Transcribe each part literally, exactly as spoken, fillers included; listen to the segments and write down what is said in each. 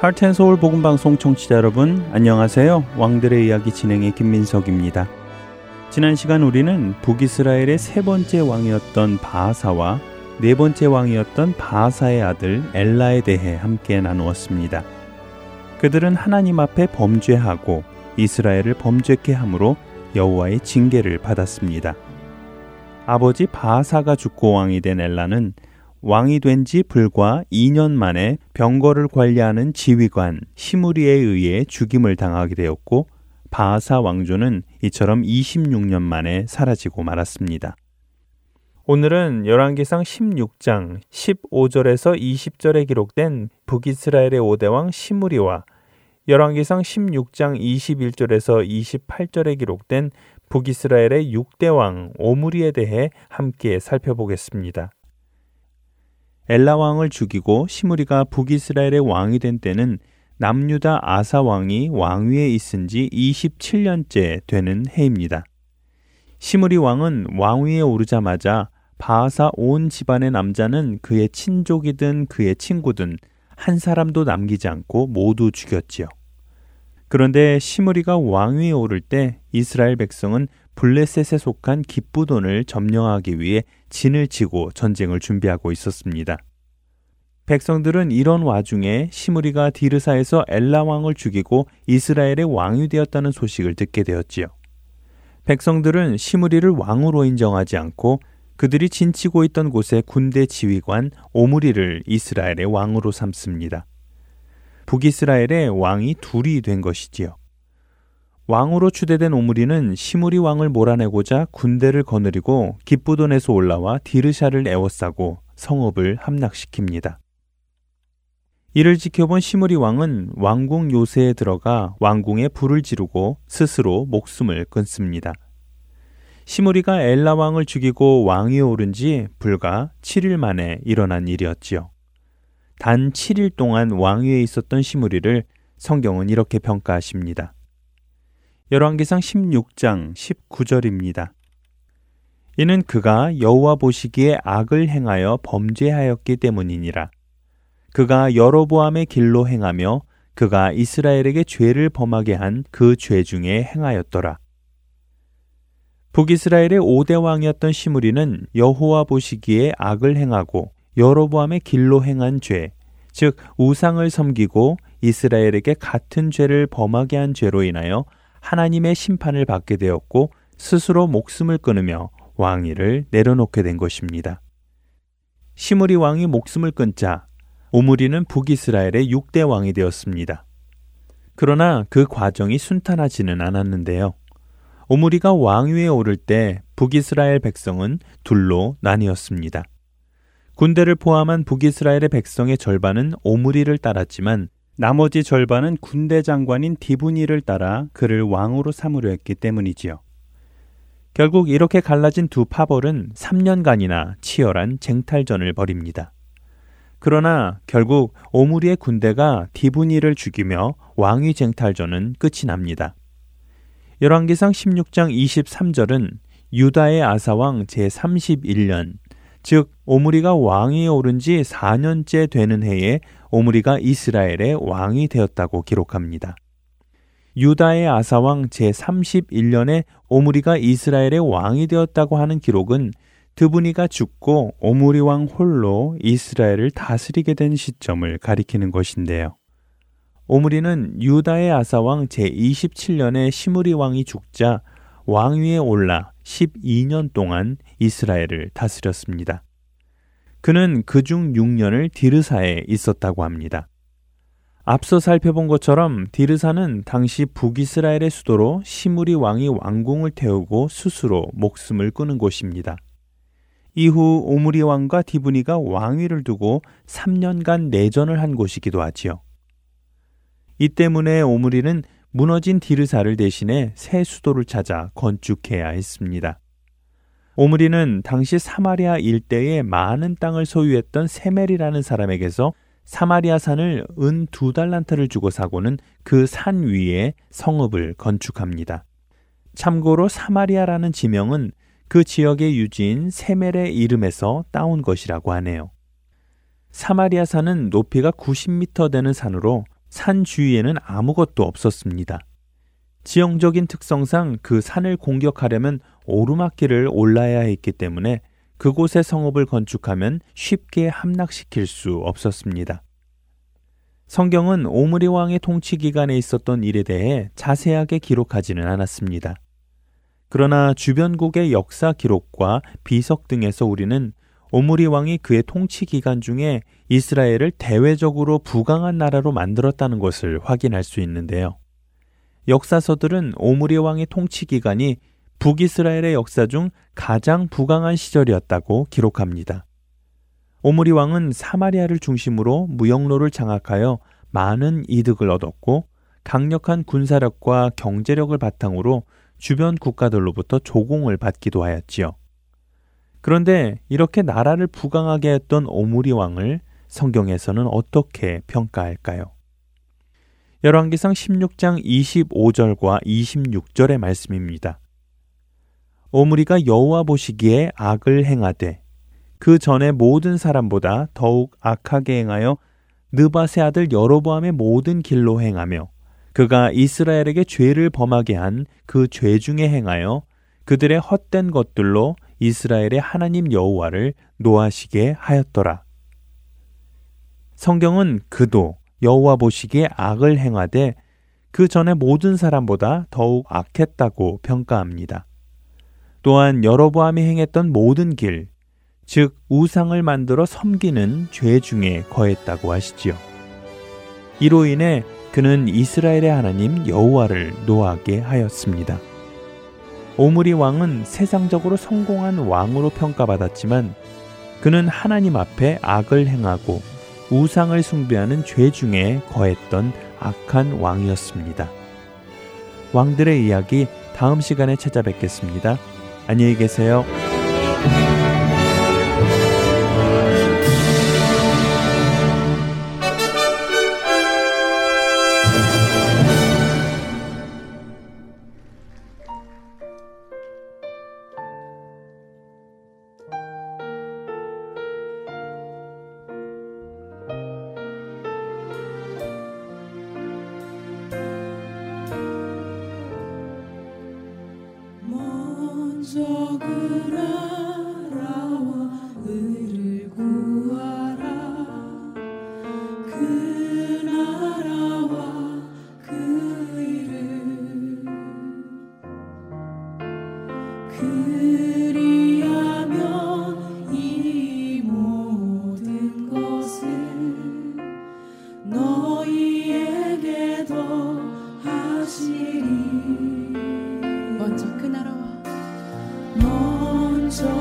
하트앤서울 복음방송 청취자 여러분, 안녕하세요. 왕들의 이야기 진행의 김민석입니다. 지난 시간 우리는 북이스라엘의 세 번째 왕이었던 바아사와 네 번째 왕이었던 바아사의 아들 엘라에 대해 함께 나누었습니다. 그들은 하나님 앞에 범죄하고 이스라엘을 범죄케 함으로 여호와의 징계를 받았습니다. 아버지 바아사가 죽고 왕이 된 엘라는 왕이 된 지 불과 이 년 만에 병거를 관리하는 지휘관 시므리에 의해 죽임을 당하게 되었고, 바아사 왕조는 이처럼 이십육 년 만에 사라지고 말았습니다. 오늘은 열왕기상 십육 장 십오 절에서 이십 절에 기록된 북이스라엘의 오 대 왕 시므리와 열왕기상 십육 장 이십일 절에서 이십팔 절에 기록된 북이스라엘의 육 대 왕 오므리에 대해 함께 살펴보겠습니다. 엘라 왕을 죽이고 시므리가 북이스라엘의 왕이 된 때는 남유다 아사 왕이 왕위에 있은 지 이십칠 년째 되는 해입니다. 시므리 왕은 왕위에 오르자마자 바아사 온 집안의 남자는 그의 친족이든 그의 친구든 한 사람도 남기지 않고 모두 죽였지요. 그런데 시므리가 왕위에 오를 때 이스라엘 백성은 블레셋에 속한 깃부돈을 점령하기 위해 진을 치고 전쟁을 준비하고 있었습니다. 백성들은 이런 와중에 시므리가 디르사에서 엘라 왕을 죽이고 이스라엘의 왕이 되었다는 소식을 듣게 되었지요. 백성들은 시므리를 왕으로 인정하지 않고 그들이 진치고 있던 곳의 군대 지휘관 오므리를 이스라엘의 왕으로 삼습니다. 북이스라엘의 왕이 둘이 된 것이지요. 왕으로 추대된 오므리는 시므리 왕을 몰아내고자 군대를 거느리고 깃부돈에서 올라와 디르샤를 에워싸고 성읍을 함락시킵니다. 이를 지켜본 시므리 왕은 왕궁 요새에 들어가 왕궁에 불을 지르고 스스로 목숨을 끊습니다. 시므리가 엘라 왕을 죽이고 왕위에 오른 지 불과 칠 일 만에 일어난 일이었지요. 단 칠 일 동안 왕위에 있었던 시므리를 성경은 이렇게 평가하십니다. 열왕기상 십육 장 십구 절입니다. 이는 그가 여호와 보시기에 악을 행하여 범죄하였기 때문이니라. 그가 여로보암의 길로 행하며 그가 이스라엘에게 죄를 범하게 한 그 죄 중에 행하였더라. 북이스라엘의 오 대 왕이었던 시므리는 여호와 보시기에 악을 행하고 여로보암의 길로 행한 죄, 즉 우상을 섬기고 이스라엘에게 같은 죄를 범하게 한 죄로 인하여 하나님의 심판을 받게 되었고, 스스로 목숨을 끊으며 왕위를 내려놓게 된 것입니다. 시므리 왕이 목숨을 끊자 오므리는 북이스라엘의 육 대 왕이 되었습니다. 그러나 그 과정이 순탄하지는 않았는데요. 오므리가 왕위에 오를 때 북이스라엘 백성은 둘로 나뉘었습니다. 군대를 포함한 북이스라엘의 백성의 절반은 오므리를 따랐지만 나머지 절반은 군대 장관인 디브니를 따라 그를 왕으로 삼으려 했기 때문이지요. 결국 이렇게 갈라진 두 파벌은 삼 년간이나 치열한 쟁탈전을 벌입니다. 그러나 결국 오므리의 군대가 디브니를 죽이며 왕위 쟁탈전은 끝이 납니다. 열왕기상 십육 장 이십삼 절은 유다의 아사왕 제삼십일 년, 즉 오므리가 왕위에 오른 지 사 년째 되는 해에 오므리가 이스라엘의 왕이 되었다고 기록합니다. 유다의 아사왕 제삼십일 년에 오므리가 이스라엘의 왕이 되었다고 하는 기록은 드브니가 죽고 오므리 왕 홀로 이스라엘을 다스리게 된 시점을 가리키는 것인데요. 오므리는 유다의 아사왕 제이십칠 년에 시므리 왕이 죽자 왕위에 올라 십이 년 동안 이스라엘을 다스렸습니다. 그는 그중 육 년을 디르사에 있었다고 합니다. 앞서 살펴본 것처럼 디르사는 당시 북이스라엘의 수도로 시므리 왕이 왕궁을 태우고 스스로 목숨을 끊은 곳입니다. 이후 오므리 왕과 디브니가 왕위를 두고 삼 년간 내전을 한 곳이기도 하지요. 이 때문에 오므리는 무너진 디르사를 대신해 새 수도를 찾아 건축해야 했습니다. 오므리는 당시 사마리아 일대에 많은 땅을 소유했던 세멜이라는 사람에게서 사마리아 산을 은 두 달란트를 주고 사고는 그 산 위에 성읍을 건축합니다. 참고로 사마리아라는 지명은 그 지역의 유지인 세멜의 이름에서 따온 것이라고 하네요. 사마리아 산은 높이가 구십 미터 되는 산으로 산 주위에는 아무것도 없었습니다. 지형적인 특성상 그 산을 공격하려면 오르막길을 올라야 했기 때문에 그곳에 성읍을 건축하면 쉽게 함락시킬 수 없었습니다. 성경은 오므리 왕의 통치 기간에 있었던 일에 대해 자세하게 기록하지는 않았습니다. 그러나 주변국의 역사 기록과 비석 등에서 우리는 오므리 왕이 그의 통치 기간 중에 이스라엘을 대외적으로 부강한 나라로 만들었다는 것을 확인할 수 있는데요. 역사서들은 오므리 왕의 통치 기간이 북이스라엘의 역사 중 가장 부강한 시절이었다고 기록합니다. 오므리 왕은 사마리아를 중심으로 무역로를 장악하여 많은 이득을 얻었고 강력한 군사력과 경제력을 바탕으로 주변 국가들로부터 조공을 받기도 하였지요. 그런데 이렇게 나라를 부강하게 했던 오므리 왕을 성경에서는 어떻게 평가할까요? 열왕기상 십육 장 이십오 절과 이십육 절의 말씀입니다. 오므리가 여호와 보시기에 악을 행하되 그 전에 모든 사람보다 더욱 악하게 행하여 느밧의 아들 여로보암의 모든 길로 행하며 그가 이스라엘에게 죄를 범하게 한 그 죄 중에 행하여 그들의 헛된 것들로 이스라엘의 하나님 여호와를 노하시게 하였더라. 성경은 그도 여호와 보시기에 악을 행하되 그 전에 모든 사람보다 더욱 악했다고 평가합니다. 또한 여로보암이 행했던 모든 길, 즉 우상을 만들어 섬기는 죄 중에 거했다고 하시지요. 이로 인해 그는 이스라엘의 하나님 여호와를 노하게 하였습니다. 오므리 왕은 세상적으로 성공한 왕으로 평가받았지만 그는 하나님 앞에 악을 행하고 우상을 숭배하는 죄 중에 거했던 악한 왕이었습니다. 왕들의 이야기 다음 시간에 찾아뵙겠습니다. 안녕히 계세요. So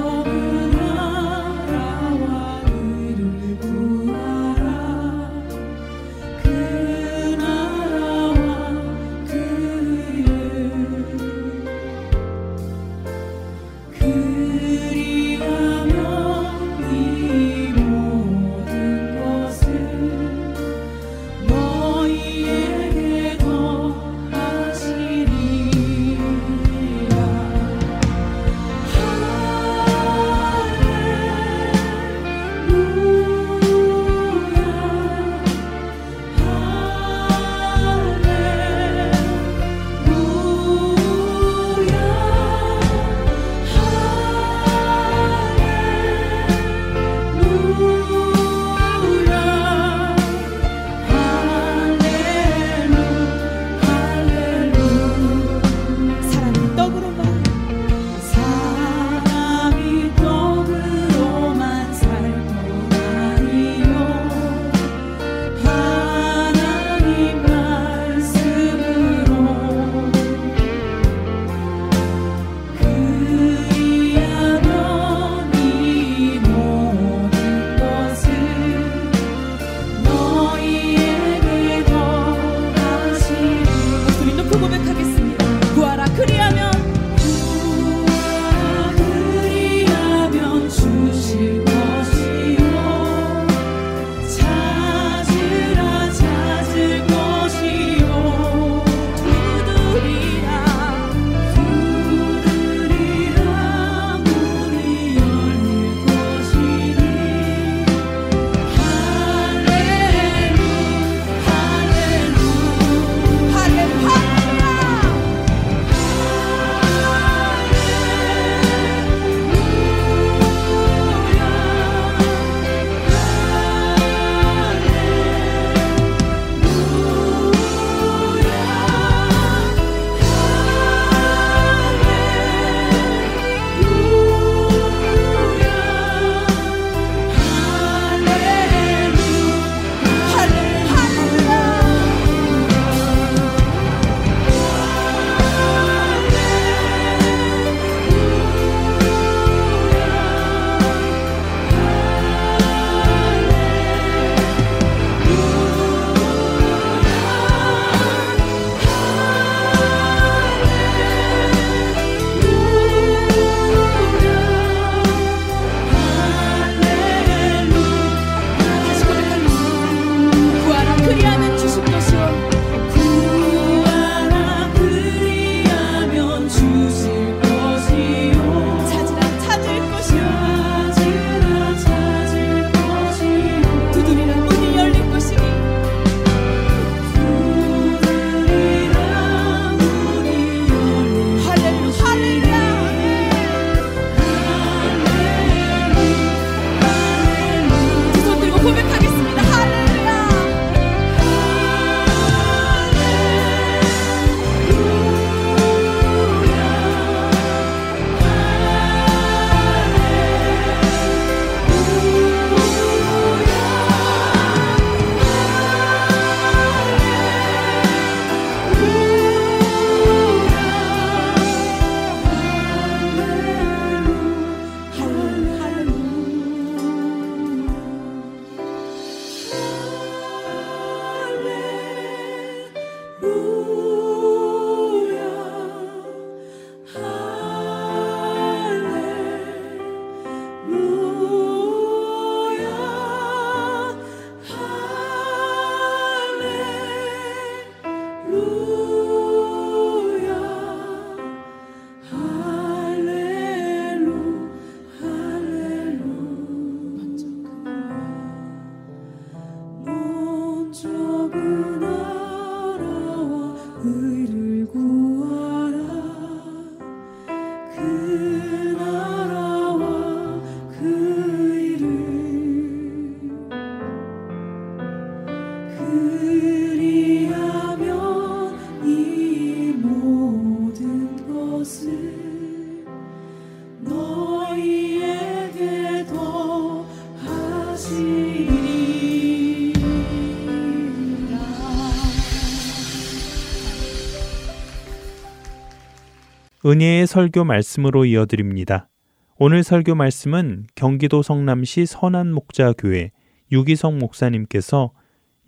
은혜의 설교 말씀으로 이어드립니다. 오늘 설교 말씀은 경기도 성남시 선한목자교회 유기성 목사님께서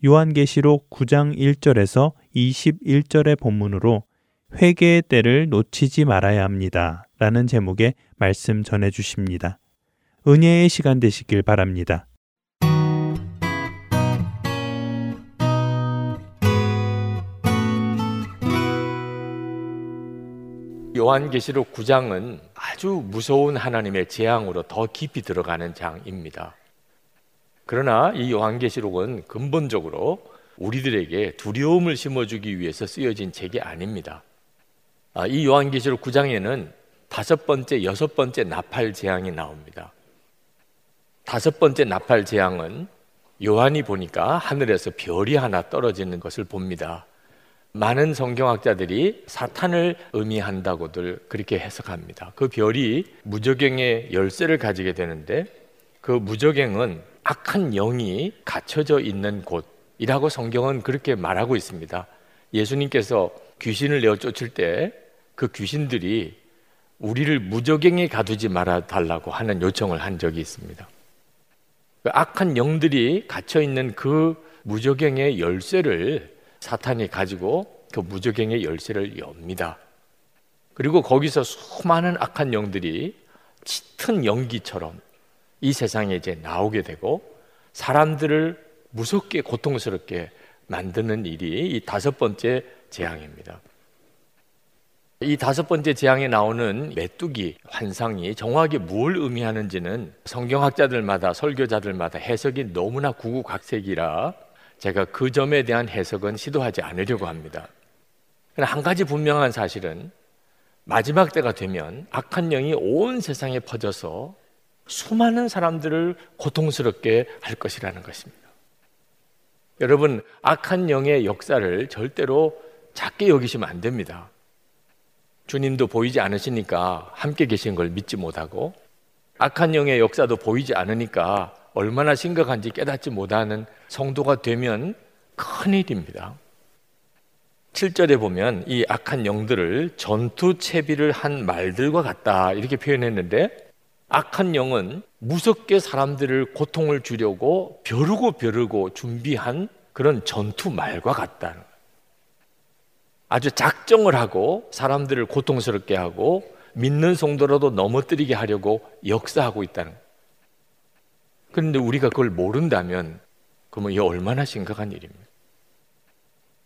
요한계시록 구 장 일 절에서 이십일 절의 본문으로 회개의 때를 놓치지 말아야 합니다 라는 제목의 말씀 전해주십니다. 은혜의 시간 되시길 바랍니다. 요한계시록 구 장은 아주 무서운 하나님의 재앙으로 더 깊이 들어가는 장입니다. 그러나 이 요한계시록은 근본적으로 우리들에게 두려움을 심어주기 위해서 쓰여진 책이 아닙니다. 이 요한계시록 구 장에는 다섯 번째, 여섯 번째 나팔 재앙이 나옵니다. 다섯 번째 나팔 재앙은 요한이 보니까 하늘에서 별이 하나 떨어지는 것을 봅니다. 많은 성경학자들이 사탄을 의미한다고들 그렇게 해석합니다. 그 별이 무저갱의 열쇠를 가지게 되는데, 그 무저갱은 악한 영이 갇혀져 있는 곳이라고 성경은 그렇게 말하고 있습니다. 예수님께서 귀신을 내어 쫓을 때 그 귀신들이 우리를 무저갱에 가두지 말아달라고 하는 요청을 한 적이 있습니다. 그 악한 영들이 갇혀있는 그 무저갱의 열쇠를 사탄이 가지고 그 무저갱의 열쇠를 엽니다. 그리고 거기서 수많은 악한 영들이 짙은 연기처럼 이 세상에 이제 나오게 되고 사람들을 무섭게 고통스럽게 만드는 일이 이 다섯 번째 재앙입니다. 이 다섯 번째 재앙에 나오는 메뚜기 환상이 정확히 뭘 의미하는지는 성경학자들마다, 설교자들마다 해석이 너무나 구구각색이라 제가 그 점에 대한 해석은 시도하지 않으려고 합니다. 그러나 한 가지 분명한 사실은 마지막 때가 되면 악한 영이 온 세상에 퍼져서 수많은 사람들을 고통스럽게 할 것이라는 것입니다. 여러분, 악한 영의 역사를 절대로 작게 여기시면 안 됩니다. 주님도 보이지 않으시니까 함께 계신 걸 믿지 못하고, 악한 영의 역사도 보이지 않으니까 얼마나 심각한지 깨닫지 못하는 성도가 되면 큰일입니다. 칠 절에 보면 이 악한 영들을 전투채비를 한 말들과 같다 이렇게 표현했는데, 악한 영은 무섭게 사람들을 고통을 주려고 벼르고 벼르고 준비한 그런 전투말과 같다는 거예요. 아주 작정을 하고 사람들을 고통스럽게 하고 믿는 성도라도 넘어뜨리게 하려고 역사하고 있다는 거예요. 그런데 우리가 그걸 모른다면 그러면 이게 얼마나 심각한 일입니까?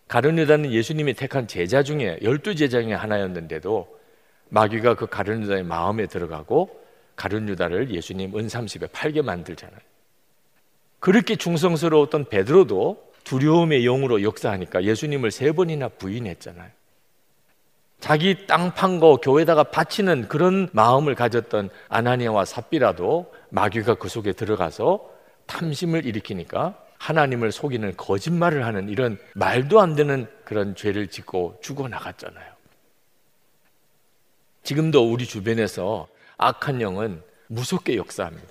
가룟 유다는 예수님이 택한 제자 중에 열두 제자 중에 하나였는데도 마귀가 그 가룟 유다의 마음에 들어가고 가룟 유다를 예수님 은삼십에 팔게 만들잖아요. 그렇게 충성스러웠던 베드로도 두려움의 영으로 역사하니까 예수님을 세 번이나 부인했잖아요. 자기 땅 판 거 교회다가 바치는 그런 마음을 가졌던 아나니아와 삽비라도 마귀가 그 속에 들어가서 탐심을 일으키니까 하나님을 속이는 거짓말을 하는 이런 말도 안 되는 그런 죄를 짓고 죽어나갔잖아요. 지금도 우리 주변에서 악한 영은 무섭게 역사합니다.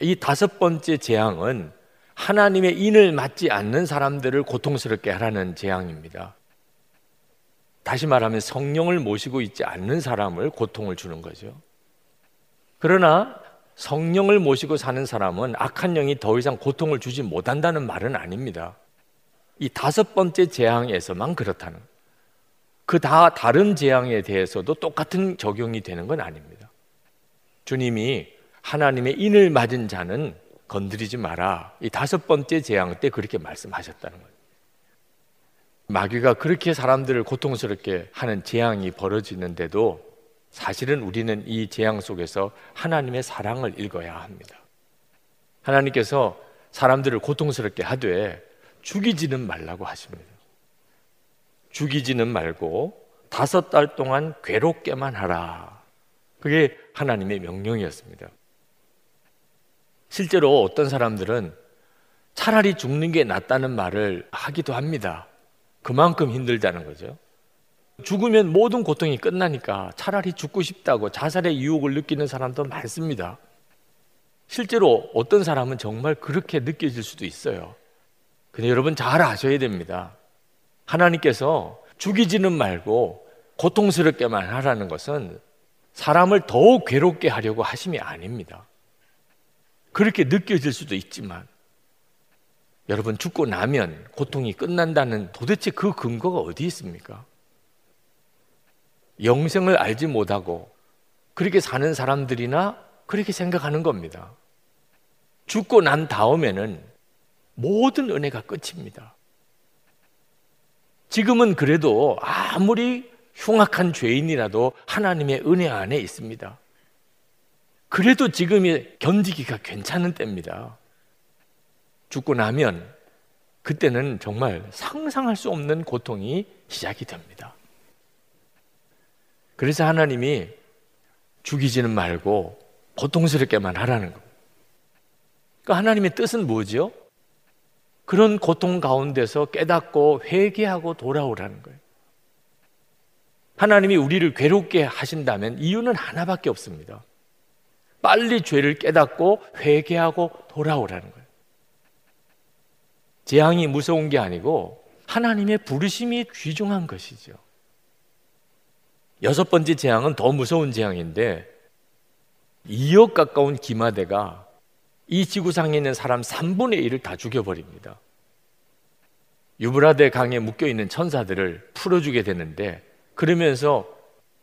이 다섯 번째 재앙은 하나님의 인을 맞지 않는 사람들을 고통스럽게 하라는 재앙입니다. 다시 말하면 성령을 모시고 있지 않는 사람을 고통을 주는 거죠. 그러나 성령을 모시고 사는 사람은 악한 영이 더 이상 고통을 주지 못한다는 말은 아닙니다. 이 다섯 번째 재앙에서만 그렇다는, 그 다 다른 재앙에 대해서도 똑같은 적용이 되는 건 아닙니다. 주님이 하나님의 인을 맞은 자는 건드리지 마라, 이 다섯 번째 재앙 때 그렇게 말씀하셨다는 거예요. 마귀가 그렇게 사람들을 고통스럽게 하는 재앙이 벌어지는데도 사실은 우리는 이 재앙 속에서 하나님의 사랑을 읽어야 합니다. 하나님께서 사람들을 고통스럽게 하되 죽이지는 말라고 하십니다. 죽이지는 말고 다섯 달 동안 괴롭게만 하라. 그게 하나님의 명령이었습니다. 실제로 어떤 사람들은 차라리 죽는 게 낫다는 말을 하기도 합니다. 그만큼 힘들다는 거죠. 죽으면 모든 고통이 끝나니까 차라리 죽고 싶다고 자살의 유혹을 느끼는 사람도 많습니다. 실제로 어떤 사람은 정말 그렇게 느껴질 수도 있어요. 근데 여러분 잘 아셔야 됩니다. 하나님께서 죽이지는 말고 고통스럽게만 하라는 것은 사람을 더욱 괴롭게 하려고 하심이 아닙니다. 그렇게 느껴질 수도 있지만 여러분, 죽고 나면 고통이 끝난다는 도대체 그 근거가 어디 있습니까? 영생을 알지 못하고 그렇게 사는 사람들이나 그렇게 생각하는 겁니다. 죽고 난 다음에는 모든 은혜가 끝입니다. 지금은 그래도 아무리 흉악한 죄인이라도 하나님의 은혜 안에 있습니다. 그래도 지금이 견디기가 괜찮은 때입니다. 죽고 나면 그때는 정말 상상할 수 없는 고통이 시작이 됩니다. 그래서 하나님이 죽이지는 말고 고통스럽게만 하라는 겁니다. 그러니까 하나님의 뜻은 뭐죠? 그런 고통 가운데서 깨닫고 회개하고 돌아오라는 거예요. 하나님이 우리를 괴롭게 하신다면 이유는 하나밖에 없습니다. 빨리 죄를 깨닫고 회개하고 돌아오라는 거예요. 재앙이 무서운 게 아니고 하나님의 부르심이 귀중한 것이죠. 여섯 번째 재앙은 더 무서운 재앙인데 이억 가까운 기마대가 이 지구상에 있는 사람 삼분의 일을 다 죽여버립니다. 유브라데 강에 묶여있는 천사들을 풀어주게 되는데 그러면서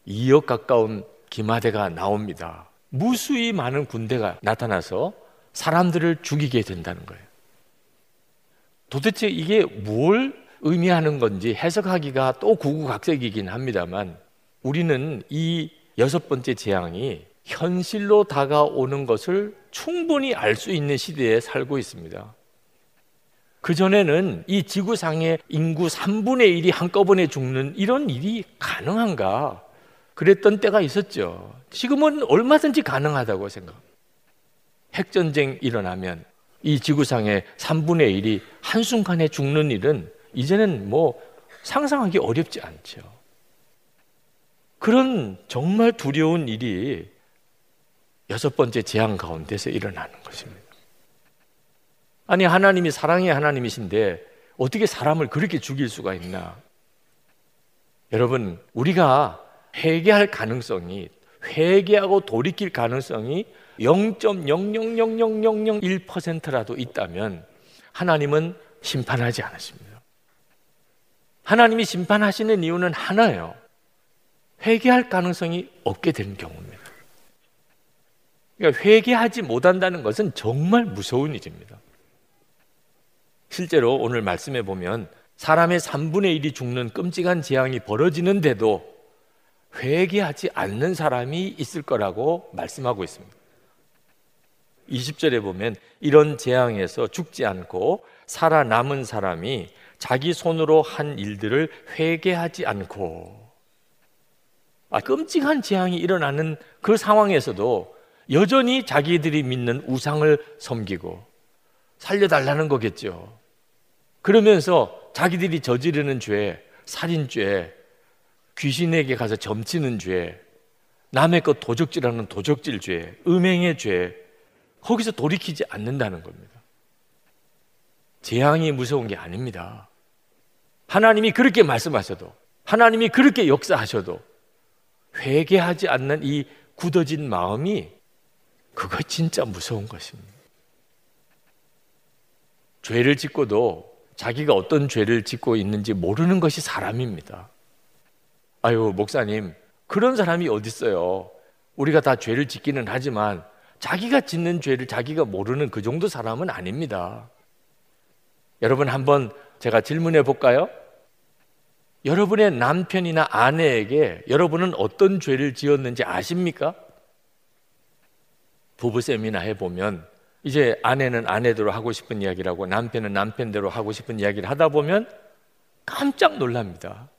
이억 가까운 기마대가 나옵니다. 무수히 많은 군대가 나타나서 사람들을 죽이게 된다는 거예요. 도대체 이게 뭘 의미하는 건지 해석하기가 또 구구각색이긴 합니다만 우리는 이 여섯 번째 재앙이 현실로 다가오는 것을 충분히 알 수 있는 시대에 살고 있습니다. 그전에는 이 지구상의 인구 삼분의 일이 한꺼번에 죽는 이런 일이 가능한가 그랬던 때가 있었죠. 지금은 얼마든지 가능하다고 생각합니다. 핵전쟁 일어나면 이 지구상의 삼분의 일이 한순간에 죽는 일은 이제는 뭐 상상하기 어렵지 않죠. 그런 정말 두려운 일이 여섯 번째 재앙 가운데서 일어나는 것입니다. 아니, 하나님이 사랑의 하나님이신데 어떻게 사람을 그렇게 죽일 수가 있나? 여러분, 우리가 회개할 가능성이, 회개하고 돌이킬 가능성이 영 점 영영영영영일 퍼센트라도 있다면 하나님은 심판하지 않으십니다. 하나님이 심판하시는 이유는 하나예요. 회개할 가능성이 없게 되는 경우입니다. 그러니까 회개하지 못한다는 것은 정말 무서운 일입니다. 실제로 오늘 말씀해 보면 사람의 삼분의 일이 죽는 끔찍한 재앙이 벌어지는데도 회개하지 않는 사람이 있을 거라고 말씀하고 있습니다. 이십 절에 보면 이런 재앙에서 죽지 않고 살아남은 사람이 자기 손으로 한 일들을 회개하지 않고, 아, 끔찍한 재앙이 일어나는 그 상황에서도 여전히 자기들이 믿는 우상을 섬기고 살려달라는 거겠죠. 그러면서 자기들이 저지르는 죄, 살인죄, 귀신에게 가서 점치는 죄, 남의 것 도적질하는 도적질 죄, 음행의 죄, 거기서 돌이키지 않는다는 겁니다. 재앙이 무서운 게 아닙니다. 하나님이 그렇게 말씀하셔도, 하나님이 그렇게 역사하셔도 회개하지 않는 이 굳어진 마음이, 그거 진짜 무서운 것입니다. 죄를 짓고도 자기가 어떤 죄를 짓고 있는지 모르는 것이 사람입니다. 아유, 목사님, 그런 사람이 어디 있어요? 우리가 다 죄를 짓기는 하지만 자기가 짓는 죄를 자기가 모르는 그 정도 사람은 아닙니다. 여러분, 한번 제가 질문해 볼까요? 여러분의 남편이나 아내에게 여러분은 어떤 죄를 지었는지 아십니까? 부부 세미나 해보면 이제 아내는 아내대로 하고 싶은 이야기라고 남편은 남편대로 하고 싶은 이야기를 하다 보면 깜짝 놀랍니다.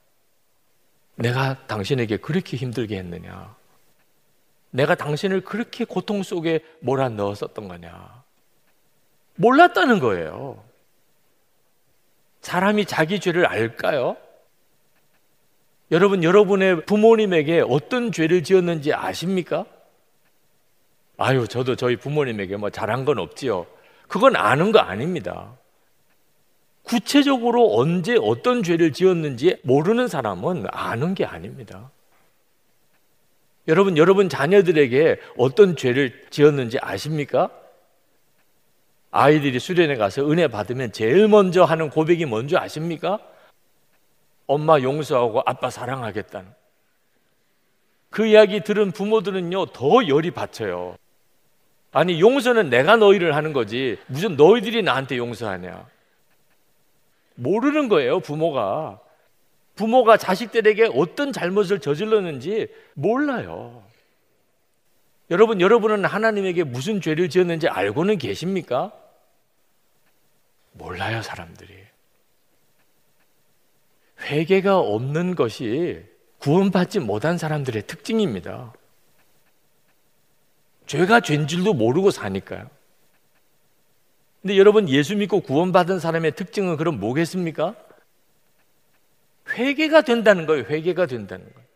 내가 당신에게 그렇게 힘들게 했느냐? 내가 당신을 그렇게 고통 속에 몰아넣었었던 거냐? 몰랐다는 거예요. 사람이 자기 죄를 알까요? 여러분, 여러분의 부모님에게 어떤 죄를 지었는지 아십니까? 아유, 저도 저희 부모님에게 뭐 잘한 건 없지요. 그건 아는 거 아닙니다. 구체적으로 언제 어떤 죄를 지었는지 모르는 사람은 아는 게 아닙니다. 여러분, 여러분 자녀들에게 어떤 죄를 지었는지 아십니까? 아이들이 수련회 가서 은혜 받으면 제일 먼저 하는 고백이 뭔지 아십니까? 엄마 용서하고 아빠 사랑하겠다는. 그 이야기 들은 부모들은요, 더 열이 받쳐요. 아니, 용서는 내가 너희를 하는 거지 무슨 너희들이 나한테 용서하냐. 모르는 거예요, 부모가. 부모가 자식들에게 어떤 잘못을 저질렀는지 몰라요. 여러분, 여러분은 하나님에게 무슨 죄를 지었는지 알고는 계십니까? 몰라요, 사람들이. 회개가 없는 것이 구원받지 못한 사람들의 특징입니다. 죄가 죄인 줄도 모르고 사니까요. 근데 여러분, 예수 믿고 구원받은 사람의 특징은 그럼 뭐겠습니까? 회개가 된다는 거예요. 회개가 된다는 거예요.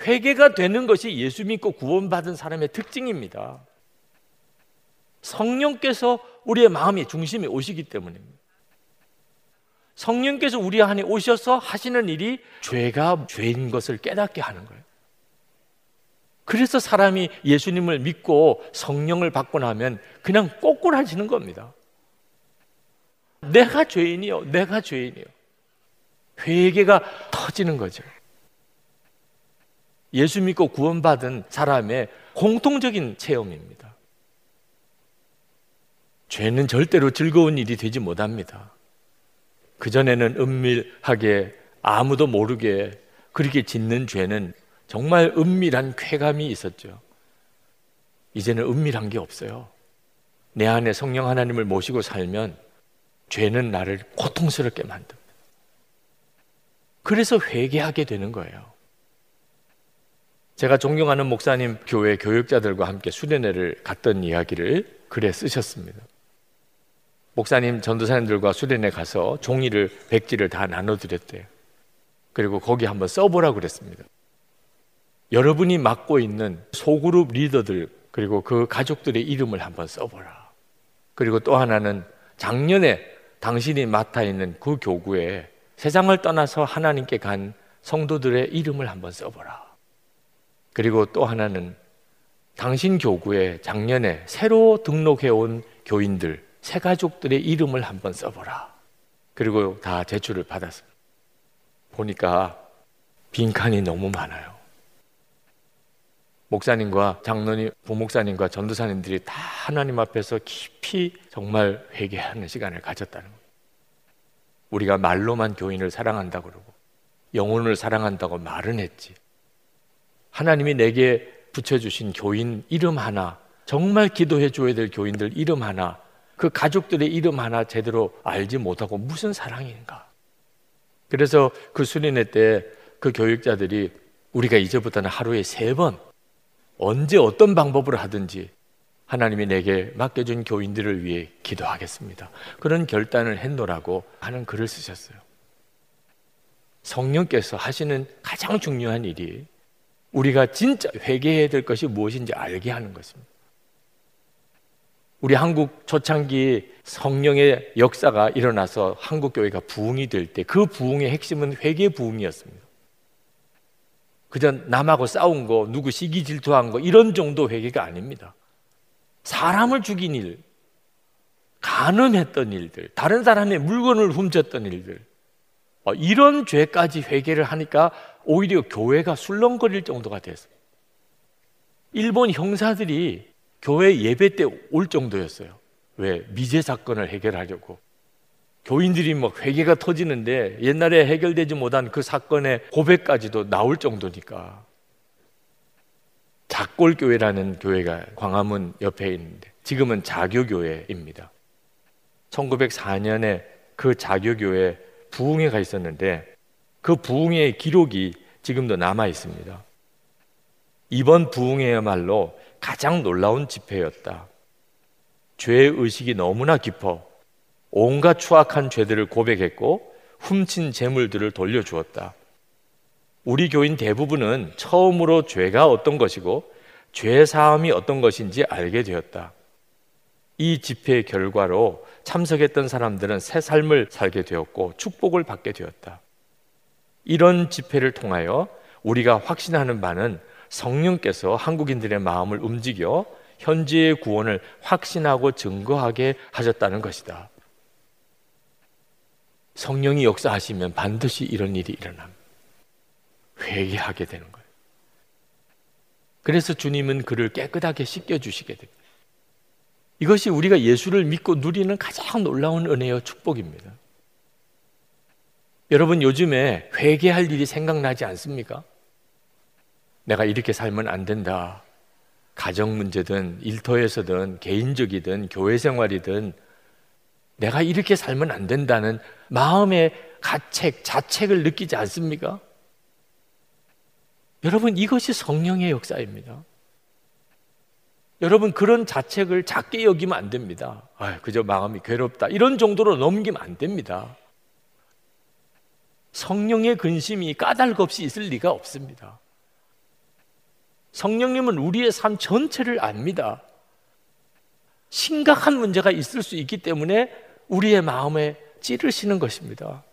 회개가 되는 것이 예수 믿고 구원받은 사람의 특징입니다. 성령께서 우리의 마음의 중심에 오시기 때문입니다. 성령께서 우리 안에 오셔서 하시는 일이 죄가 죄인 것을 깨닫게 하는 거예요. 그래서 사람이 예수님을 믿고 성령을 받고 나면 그냥 꼬꾸라지는 겁니다. 내가 죄인이요, 내가 죄인이요. 회개가 터지는 거죠. 예수 믿고 구원받은 사람의 공통적인 체험입니다. 죄는 절대로 즐거운 일이 되지 못합니다. 그전에는 은밀하게 아무도 모르게 그렇게 짓는 죄는 정말 은밀한 쾌감이 있었죠. 이제는 은밀한 게 없어요. 내 안에 성령 하나님을 모시고 살면 죄는 나를 고통스럽게 만듭니다. 그래서 회개하게 되는 거예요. 제가 존경하는 목사님 교회 교육자들과 함께 수련회를 갔던 이야기를 글에 쓰셨습니다. 목사님 전도사님들과 수련회 가서 종이를 백지를 다 나눠드렸대요. 그리고 거기 한번 써보라고 그랬습니다. 여러분이 맡고 있는 소그룹 리더들 그리고 그 가족들의 이름을 한번 써보라. 그리고 또 하나는 작년에 당신이 맡아 있는 그 교구에 세상을 떠나서 하나님께 간 성도들의 이름을 한번 써보라. 그리고 또 하나는 당신 교구에 작년에 새로 등록해온 교인들, 새가족들의 이름을 한번 써보라. 그리고 다 제출을 받았어요. 보니까 빈칸이 너무 많아요. 목사님과 장로님, 부목사님과 전도사님들이 다 하나님 앞에서 깊이 정말 회개하는 시간을 가졌다는 거예요. 우리가 말로만 교인을 사랑한다고 그러고 영혼을 사랑한다고 말은 했지, 하나님이 내게 붙여주신 교인 이름 하나, 정말 기도해 줘야 될 교인들 이름 하나, 그 가족들의 이름 하나 제대로 알지 못하고 무슨 사랑인가. 그래서 그 수련회 때 그 교육자들이 우리가 이제부터는 하루에 세 번 언제 어떤 방법으로 하든지 하나님이 내게 맡겨준 교인들을 위해 기도하겠습니다, 그런 결단을 했노라고 하는 글을 쓰셨어요. 성령께서 하시는 가장 중요한 일이 우리가 진짜 회개해야 될 것이 무엇인지 알게 하는 것입니다. 우리 한국 초창기 성령의 역사가 일어나서 한국 교회가 부흥이 될 때 그 부흥의 핵심은 회개 부흥이었습니다. 그저 남하고 싸운 거, 누구 시기 질투한 거, 이런 정도 회개가 아닙니다. 사람을 죽인 일, 간음했던 일들, 다른 사람의 물건을 훔쳤던 일들, 이런 죄까지 회개를 하니까 오히려 교회가 술렁거릴 정도가 됐어요. 일본 형사들이 교회 예배 때 올 정도였어요. 왜? 미제 사건을 해결하려고. 교인들이 막 회개가 터지는데 옛날에 해결되지 못한 그 사건의 고백까지도 나올 정도니까. 작골교회라는 교회가 광화문 옆에 있는데 지금은 자교교회입니다. 천구백사 년에 그 자교교회 부흥회가 있었는데 그 부흥회의 기록이 지금도 남아있습니다. 이번 부흥회야말로 가장 놀라운 집회였다. 죄의식이 너무나 깊어 온갖 추악한 죄들을 고백했고 훔친 재물들을 돌려주었다. 우리 교인 대부분은 처음으로 죄가 어떤 것이고 죄 사함이 어떤 것인지 알게 되었다. 이 집회의 결과로 참석했던 사람들은 새 삶을 살게 되었고 축복을 받게 되었다. 이런 집회를 통하여 우리가 확신하는 바는 성령께서 한국인들의 마음을 움직여 현지의 구원을 확신하고 증거하게 하셨다는 것이다. 성령이 역사하시면 반드시 이런 일이 일어납니다. 회개하게 되는 거예요. 그래서 주님은 그를 깨끗하게 씻겨주시게 됩니다. 이것이 우리가 예수를 믿고 누리는 가장 놀라운 은혜와 축복입니다. 여러분, 요즘에 회개할 일이 생각나지 않습니까? 내가 이렇게 살면 안 된다. 가정 문제든 일터에서든 개인적이든 교회 생활이든 내가 이렇게 살면 안 된다는 마음의 가책, 자책을 느끼지 않습니까? 여러분, 이것이 성령의 역사입니다. 여러분, 그런 자책을 작게 여기면 안 됩니다. 아, 그저 마음이 괴롭다. 이런 정도로 넘기면 안 됩니다. 성령의 근심이 까닭 없이 있을 리가 없습니다. 성령님은 우리의 삶 전체를 압니다. 심각한 문제가 있을 수 있기 때문에 우리의 마음에 찌르시는 것입니다.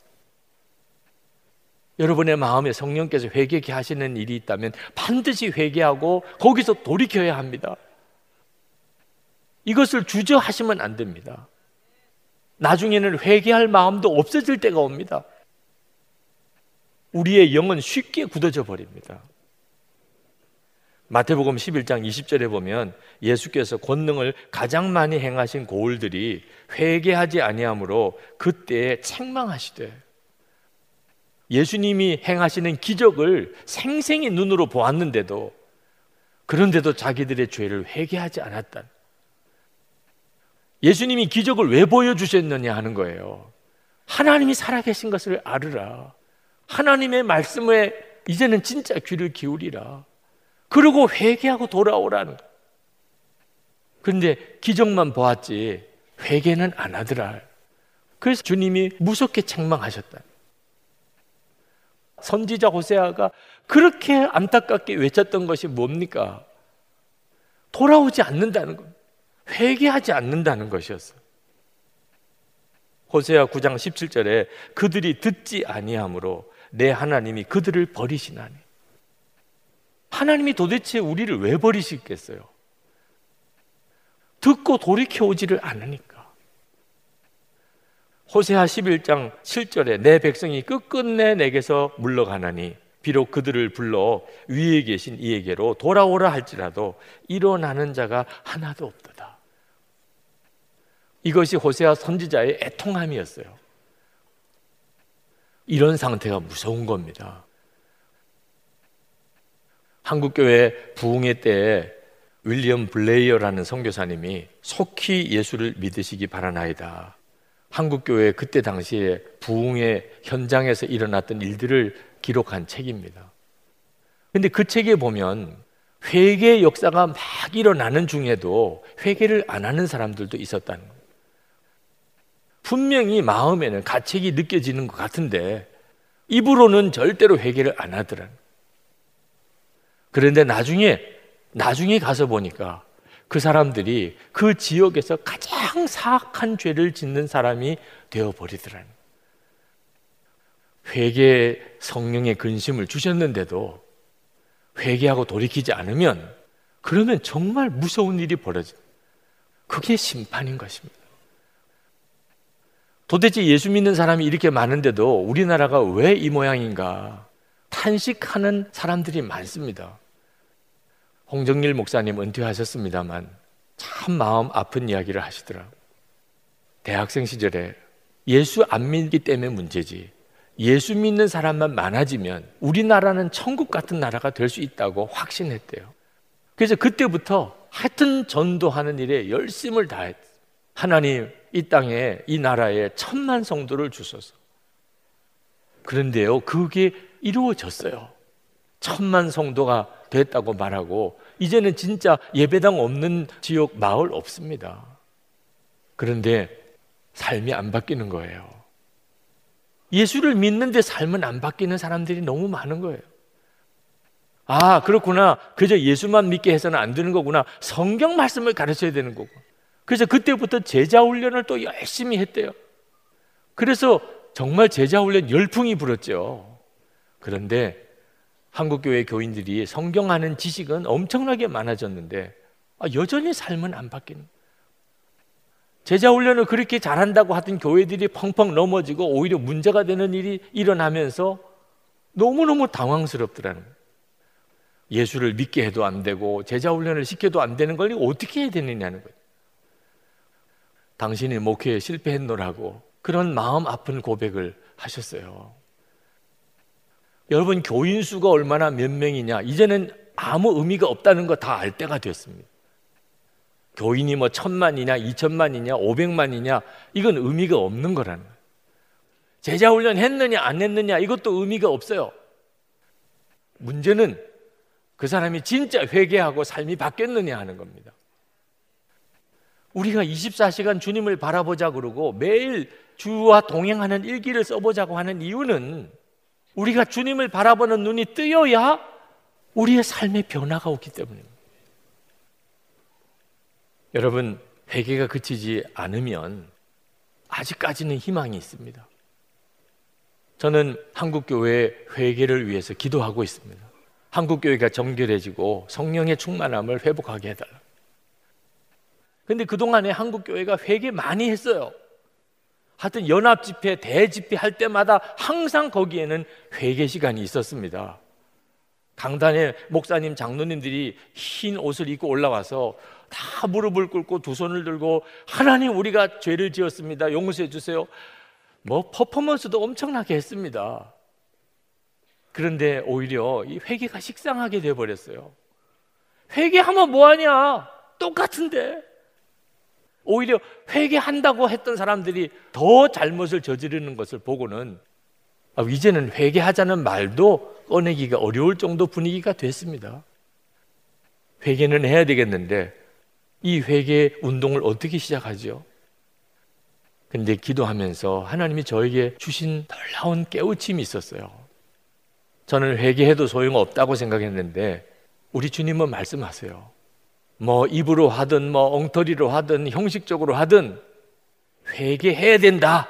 여러분의 마음에 성령께서 회개케 하시는 일이 있다면 반드시 회개하고 거기서 돌이켜야 합니다. 이것을 주저하시면 안 됩니다. 나중에는 회개할 마음도 없어질 때가 옵니다. 우리의 영은 쉽게 굳어져 버립니다. 마태복음 십일 장 이십 절에 보면 예수께서 권능을 가장 많이 행하신 고울들이 회개하지 아니하므로 그때에 책망하시되, 예수님이 행하시는 기적을 생생히 눈으로 보았는데도 그런데도 자기들의 죄를 회개하지 않았다. 예수님이 기적을 왜 보여주셨느냐 하는 거예요. 하나님이 살아계신 것을 알으라. 하나님의 말씀에 이제는 진짜 귀를 기울이라. 그러고 회개하고 돌아오라는 거예요. 그런데 기적만 보았지 회개는 안 하더라. 그래서 주님이 무섭게 책망하셨다. 선지자 호세아가 그렇게 안타깝게 외쳤던 것이 뭡니까? 돌아오지 않는다는 것, 회개하지 않는다는 것이었어요. 호세아 구 장 십칠 절에 그들이 듣지 아니함으로 내 하나님이 그들을 버리시나니. 하나님이 도대체 우리를 왜 버리시겠어요? 듣고 돌이켜오지를 않으니까. 호세아 십일 장 칠 절에 내 백성이 끝끝내 내게서 물러가나니 비록 그들을 불러 위에 계신 이에게로 돌아오라 할지라도 일어나는 자가 하나도 없도다. 이것이 호세아 선지자의 애통함이었어요. 이런 상태가 무서운 겁니다. 한국교회 부흥회 때에 윌리엄 블레이어라는 선교사님이 속히 예수를 믿으시기 바라나이다. 한국교회 그때 당시에 부흥회 현장에서 일어났던 일들을 기록한 책입니다. 그런데 그 책에 보면 회개 역사가 막 일어나는 중에도 회개를 안 하는 사람들도 있었다는 거예요. 분명히 마음에는 가책이 느껴지는 것 같은데 입으로는 절대로 회개를 안 하더라는 거예요. 그런데 나중에 나중에 가서 보니까 그 사람들이 그 지역에서 가장 사악한 죄를 짓는 사람이 되어버리더라는 거예요. 회개의 성령의 근심을 주셨는데도 회개하고 돌이키지 않으면 그러면 정말 무서운 일이 벌어져요. 그게 심판인 것입니다. 도대체 예수 믿는 사람이 이렇게 많은데도 우리나라가 왜 이 모양인가 탄식하는 사람들이 많습니다. 홍정일 목사님 은퇴하셨습니다만 참 마음 아픈 이야기를 하시더라고요. 대학생 시절에 예수 안 믿기 때문에 문제지 예수 믿는 사람만 많아지면 우리나라는 천국 같은 나라가 될 수 있다고 확신했대요. 그래서 그때부터 하여튼 전도하는 일에 열심을 다했어요. 하나님, 이 땅에 이 나라에 천만 성도를 주소서. 그런데요, 그게 이루어졌어요. 천만 성도가 됐다고 말하고 이제는 진짜 예배당 없는 지역 마을 없습니다. 그런데 삶이 안 바뀌는 거예요. 예수를 믿는데 삶은 안 바뀌는 사람들이 너무 많은 거예요. 아, 그렇구나. 그저 예수만 믿게 해서는 안 되는 거구나. 성경 말씀을 가르쳐야 되는 거고. 그래서 그때부터 제자훈련을 또 열심히 했대요. 그래서 정말 제자훈련 열풍이 불었죠. 그런데 한국교회 교인들이 성경하는 지식은 엄청나게 많아졌는데 여전히 삶은 안 바뀌는. 제자훈련을 그렇게 잘한다고 하던 교회들이 펑펑 넘어지고 오히려 문제가 되는 일이 일어나면서 너무너무 당황스럽더라는 거예요. 예수를 믿게 해도 안 되고 제자훈련을 시켜도 안 되는 걸 어떻게 해야 되느냐는 거예요. 당신이 목회에 실패했노라고 그런 마음 아픈 고백을 하셨어요. 여러분, 교인 수가 얼마나 몇 명이냐, 이제는 아무 의미가 없다는 거 다 알 때가 됐습니다. 교인이 뭐 천만이냐 이천만이냐 오백만이냐 이건 의미가 없는 거라는 거예요. 제자훈련 했느냐 안 했느냐 이것도 의미가 없어요. 문제는 그 사람이 진짜 회개하고 삶이 바뀌었느냐 하는 겁니다. 우리가 이십사 시간 주님을 바라보자 그러고 매일 주와 동행하는 일기를 써보자고 하는 이유는 우리가 주님을 바라보는 눈이 뜨여야 우리의 삶의 변화가 오기 때문입니다. 여러분, 회개가 그치지 않으면 아직까지는 희망이 있습니다. 저는 한국교회 회개를 위해서 기도하고 있습니다. 한국교회가 정결해지고 성령의 충만함을 회복하게 해달라. 그런데 그동안에 한국교회가 회개 많이 했어요. 하여튼 연합집회, 대집회 할 때마다 항상 거기에는 회개 시간이 있었습니다. 강단에 목사님, 장로님들이 흰 옷을 입고 올라와서 다 무릎을 꿇고 두 손을 들고 하나님 우리가 죄를 지었습니다. 용서해 주세요. 뭐 퍼포먼스도 엄청나게 했습니다. 그런데 오히려 이 회개가 식상하게 돼버렸어요. 회개하면 뭐하냐? 똑같은데. 오히려 회개한다고 했던 사람들이 더 잘못을 저지르는 것을 보고는 이제는 회개하자는 말도 꺼내기가 어려울 정도 분위기가 됐습니다. 회개는 해야 되겠는데 이 회개 운동을 어떻게 시작하죠? 근데 기도하면서 하나님이 저에게 주신 놀라운 깨우침이 있었어요. 저는 회개해도 소용없다고 생각했는데 우리 주님은 말씀하세요. 뭐 입으로 하든 뭐 엉터리로 하든 형식적으로 하든 회개해야 된다.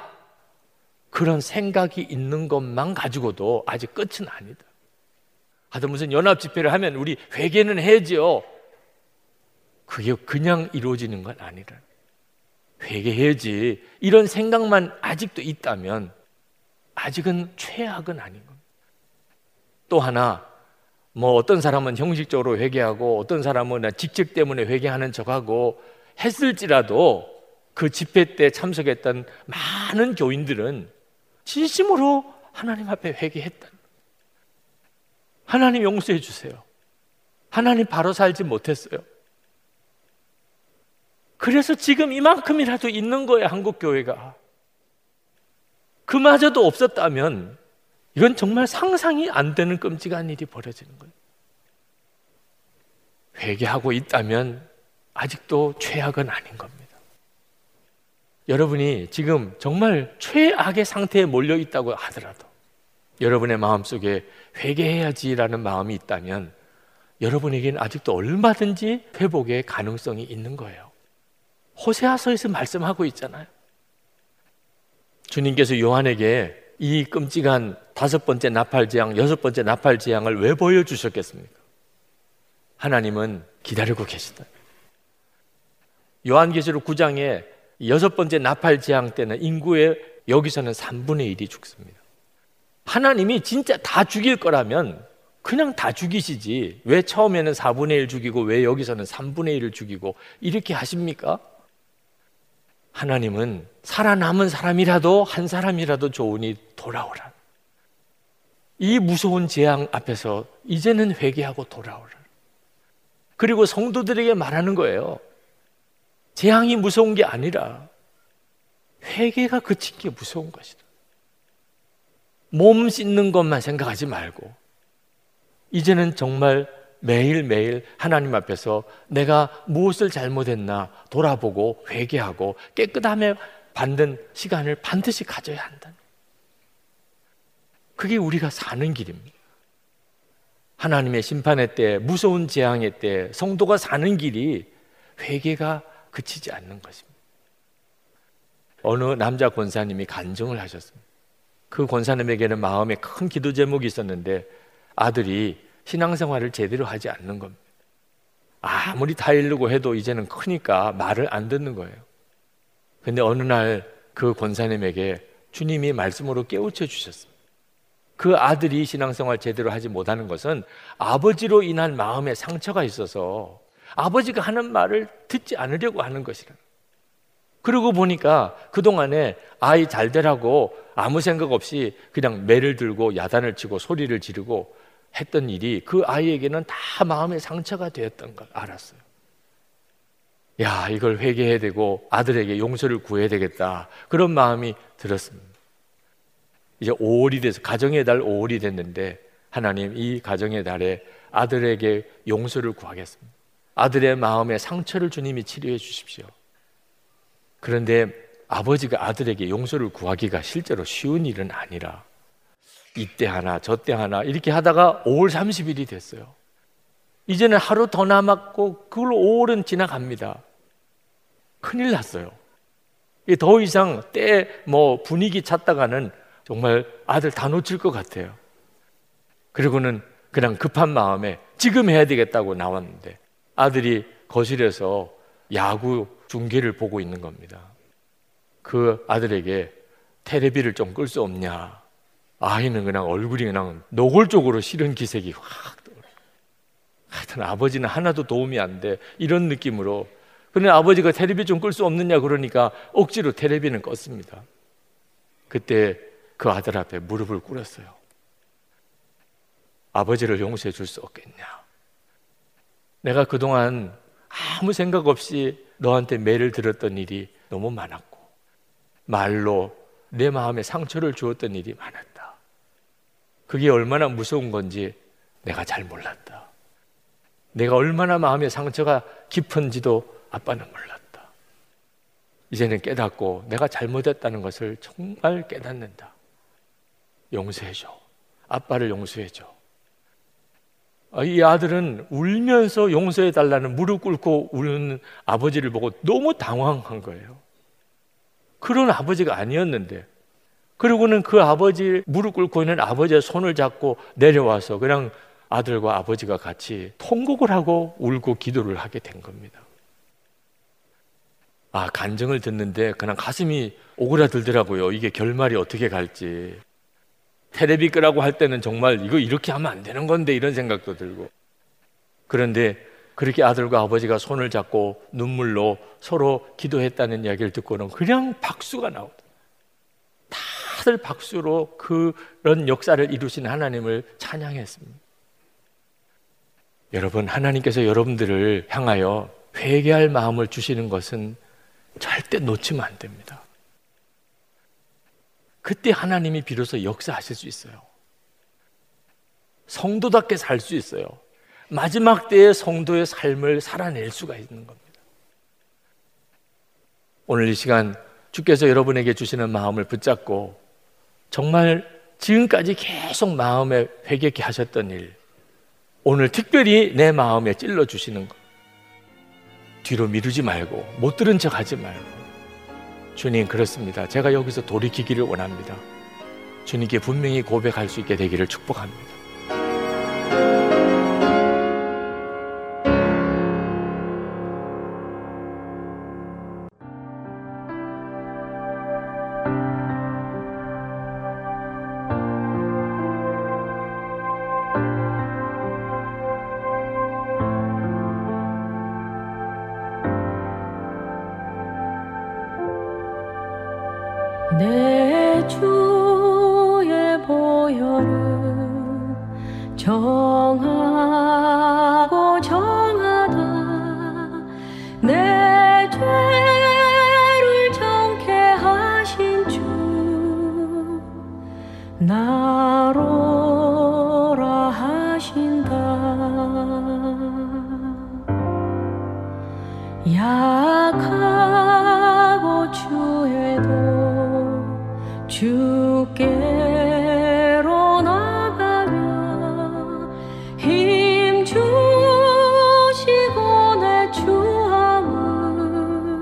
그런 생각이 있는 것만 가지고도 아직 끝은 아니다. 하여튼 무슨 연합집회를 하면 우리 회개는 해야지요. 그게 그냥 이루어지는 건 아니라 회개해야지 이런 생각만 아직도 있다면 아직은 최악은 아닌 겁니다. 또 하나, 뭐 어떤 사람은 형식적으로 회개하고 어떤 사람은 직책 때문에 회개하는 척하고 했을지라도 그 집회 때 참석했던 많은 교인들은 진심으로 하나님 앞에 회개했다. 하나님 용서해 주세요. 하나님 바로 살지 못했어요. 그래서 지금 이만큼이라도 있는 거예요, 한국교회가. 그마저도 없었다면 이건 정말 상상이 안 되는 끔찍한 일이 벌어지는 거예요. 회개하고 있다면 아직도 최악은 아닌 겁니다. 여러분이 지금 정말 최악의 상태에 몰려 있다고 하더라도 여러분의 마음속에 회개해야지라는 마음이 있다면 여러분에게는 아직도 얼마든지 회복의 가능성이 있는 거예요. 호세아서에서 말씀하고 있잖아요. 주님께서 요한에게 이 끔찍한 다섯 번째 나팔재앙, 여섯 번째 나팔재앙을 왜 보여주셨겠습니까? 하나님은 기다리고 계시다. 요한계시록 구 장에 여섯 번째 나팔재앙 때는 인구의 여기서는 삼분의 일이 죽습니다. 하나님이 진짜 다 죽일 거라면 그냥 다 죽이시지 왜 처음에는 사분의 일 죽이고 왜 여기서는 삼분의 일을 죽이고 이렇게 하십니까? 하나님은 살아남은 사람이라도 한 사람이라도 좋으니 돌아오라. 이 무서운 재앙 앞에서 이제는 회개하고 돌아오라. 그리고 성도들에게 말하는 거예요. 재앙이 무서운 게 아니라 회개가 그친 게 무서운 것이다. 몸 씻는 것만 생각하지 말고 이제는 정말 매일매일 하나님 앞에서 내가 무엇을 잘못했나 돌아보고 회개하고 깨끗함에 받는 시간을 반드시 가져야 한다. 그게 우리가 사는 길입니다. 하나님의 심판의 때, 무서운 재앙의 때 성도가 사는 길이 회개가 그치지 않는 것입니다. 어느 남자 권사님이 간증을 하셨습니다. 그 권사님에게는 마음에 큰 기도 제목이 있었는데 아들이 신앙생활을 제대로 하지 않는 겁니다. 아무리 다 읽으려고 해도 이제는 크니까 말을 안 듣는 거예요. 근데 어느 날 그 권사님에게 주님이 말씀으로 깨우쳐 주셨습니다. 그 아들이 신앙생활 제대로 하지 못하는 것은 아버지로 인한 마음의 상처가 있어서 아버지가 하는 말을 듣지 않으려고 하는 것이라. 그러고 보니까 그동안에 아이 잘 되라고 아무 생각 없이 그냥 매를 들고 야단을 치고 소리를 지르고 했던 일이 그 아이에게는 다 마음의 상처가 되었던 걸 알았어요. 야, 이걸 회개해야 되고 아들에게 용서를 구해야 되겠다, 그런 마음이 들었습니다. 이제 오월이 돼서 가정의 달 오월이 됐는데, 하나님, 이 가정의 달에 아들에게 용서를 구하겠습니다. 아들의 마음에 상처를 주님이 치료해 주십시오. 그런데 아버지가 아들에게 용서를 구하기가 실제로 쉬운 일은 아니라 이때 하나 저때 하나 이렇게 하다가 오월 삼십일이 됐어요. 이제는 하루 더 남았고 그걸로 오월은 지나갑니다. 큰일 났어요. 더 이상 때 뭐 분위기 찾다가는 정말 아들 다 놓칠 것 같아요. 그리고는 그냥 급한 마음에 지금 해야 되겠다고 나왔는데 아들이 거실에서 야구 중계를 보고 있는 겁니다. 그 아들에게 테레비를 좀 끌 수 없냐. 아이는 그냥 얼굴이 그냥 노골적으로 싫은 기색이 확 떠오르고, 하여튼 아버지는 하나도 도움이 안 돼, 이런 느낌으로. 그런데 아버지가 테레비 좀 끌 수 없느냐 그러니까 억지로 테레비는 껐습니다. 그때 그 아들 앞에 무릎을 꿇었어요. 아버지를 용서해 줄 수 없겠냐. 내가 그동안 아무 생각 없이 너한테 매를 들었던 일이 너무 많았고 말로 내 마음에 상처를 주었던 일이 많았다. 그게 얼마나 무서운 건지 내가 잘 몰랐다. 내가 얼마나 마음의 상처가 깊은지도 아빠는 몰랐다. 이제는 깨닫고 내가 잘못했다는 것을 정말 깨닫는다. 용서해줘. 아빠를 용서해줘. 이 아들은 울면서 용서해달라는, 무릎 꿇고 우는 아버지를 보고 너무 당황한 거예요. 그런 아버지가 아니었는데. 그리고는 그 아버지, 무릎 꿇고 있는 아버지의 손을 잡고 내려와서 그냥 아들과 아버지가 같이 통곡을 하고 울고 기도를 하게 된 겁니다. 아, 간증을 듣는데 그냥 가슴이 오그라들더라고요. 이게 결말이 어떻게 갈지. 테레비 끄라고 할 때는 정말 이거 이렇게 하면 안 되는 건데, 이런 생각도 들고. 그런데 그렇게 아들과 아버지가 손을 잡고 눈물로 서로 기도했다는 이야기를 듣고는 그냥 박수가 나오더라고요. 다들 박수로 그런 역사를 이루신 하나님을 찬양했습니다. 여러분, 하나님께서 여러분들을 향하여 회개할 마음을 주시는 것은 절대 놓치면 안 됩니다. 그때 하나님이 비로소 역사하실 수 있어요. 성도답게 살 수 있어요. 마지막 때의 성도의 삶을 살아낼 수가 있는 겁니다. 오늘 이 시간 주께서 여러분에게 주시는 마음을 붙잡고 정말 지금까지 계속 마음에 회개케 하셨던 일, 오늘 특별히 내 마음에 찔러주시는 것, 뒤로 미루지 말고 못 들은 척 하지 말고, 주님, 그렇습니다, 제가 여기서 돌이키기를 원합니다, 주님께 분명히 고백할 수 있게 되기를 축복합니다. 내 주의 보혈을 정하고 정하다 내 죄를 정케 하신 주 나로라 하신다. 약하고 주에도 주께로 나가며 힘 주시고 내 주함을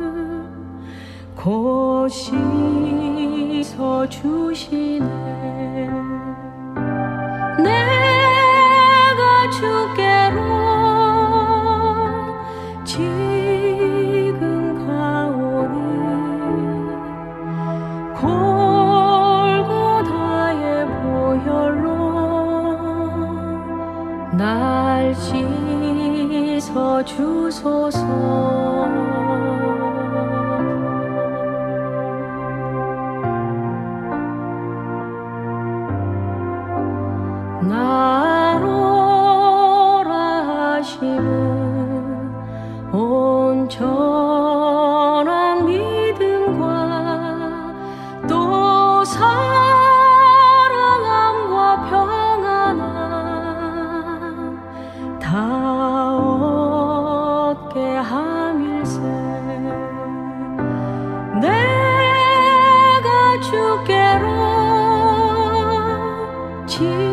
날 씻어 주소서. 날 오라 하시는 온전한 믿음과 또 사랑함과 평안함 다 얻게 함일세. 내가 주께로 지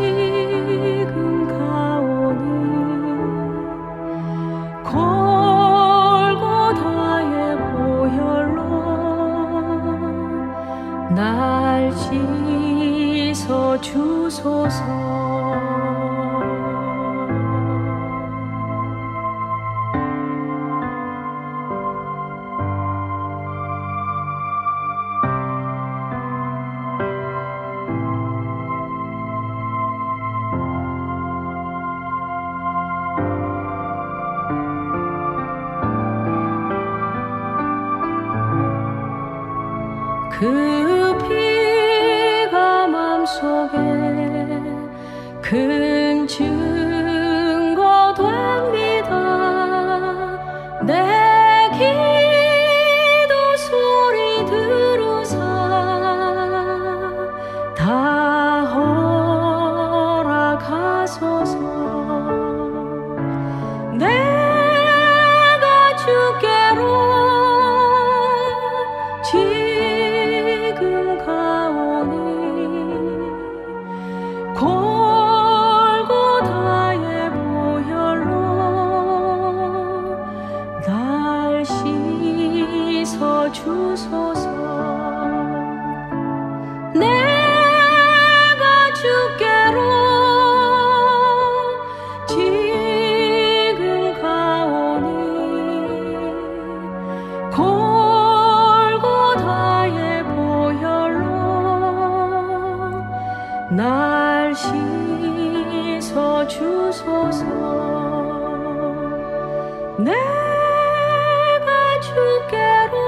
날 씻어 주소서. 그 속에 큰 증거 됩니다. 내 기도 소리 들으사 다 허락하소서. 내가 주께로 지 주소서. 내가 주께로 지금 가오니 골고다의 보혈로 날 씻어 주소서. 내가 주께로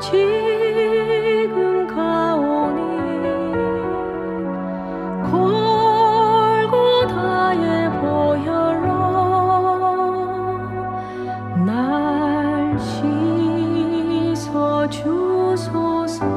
지금 가오니 골고다의 보혈로 날 씻어 주소서.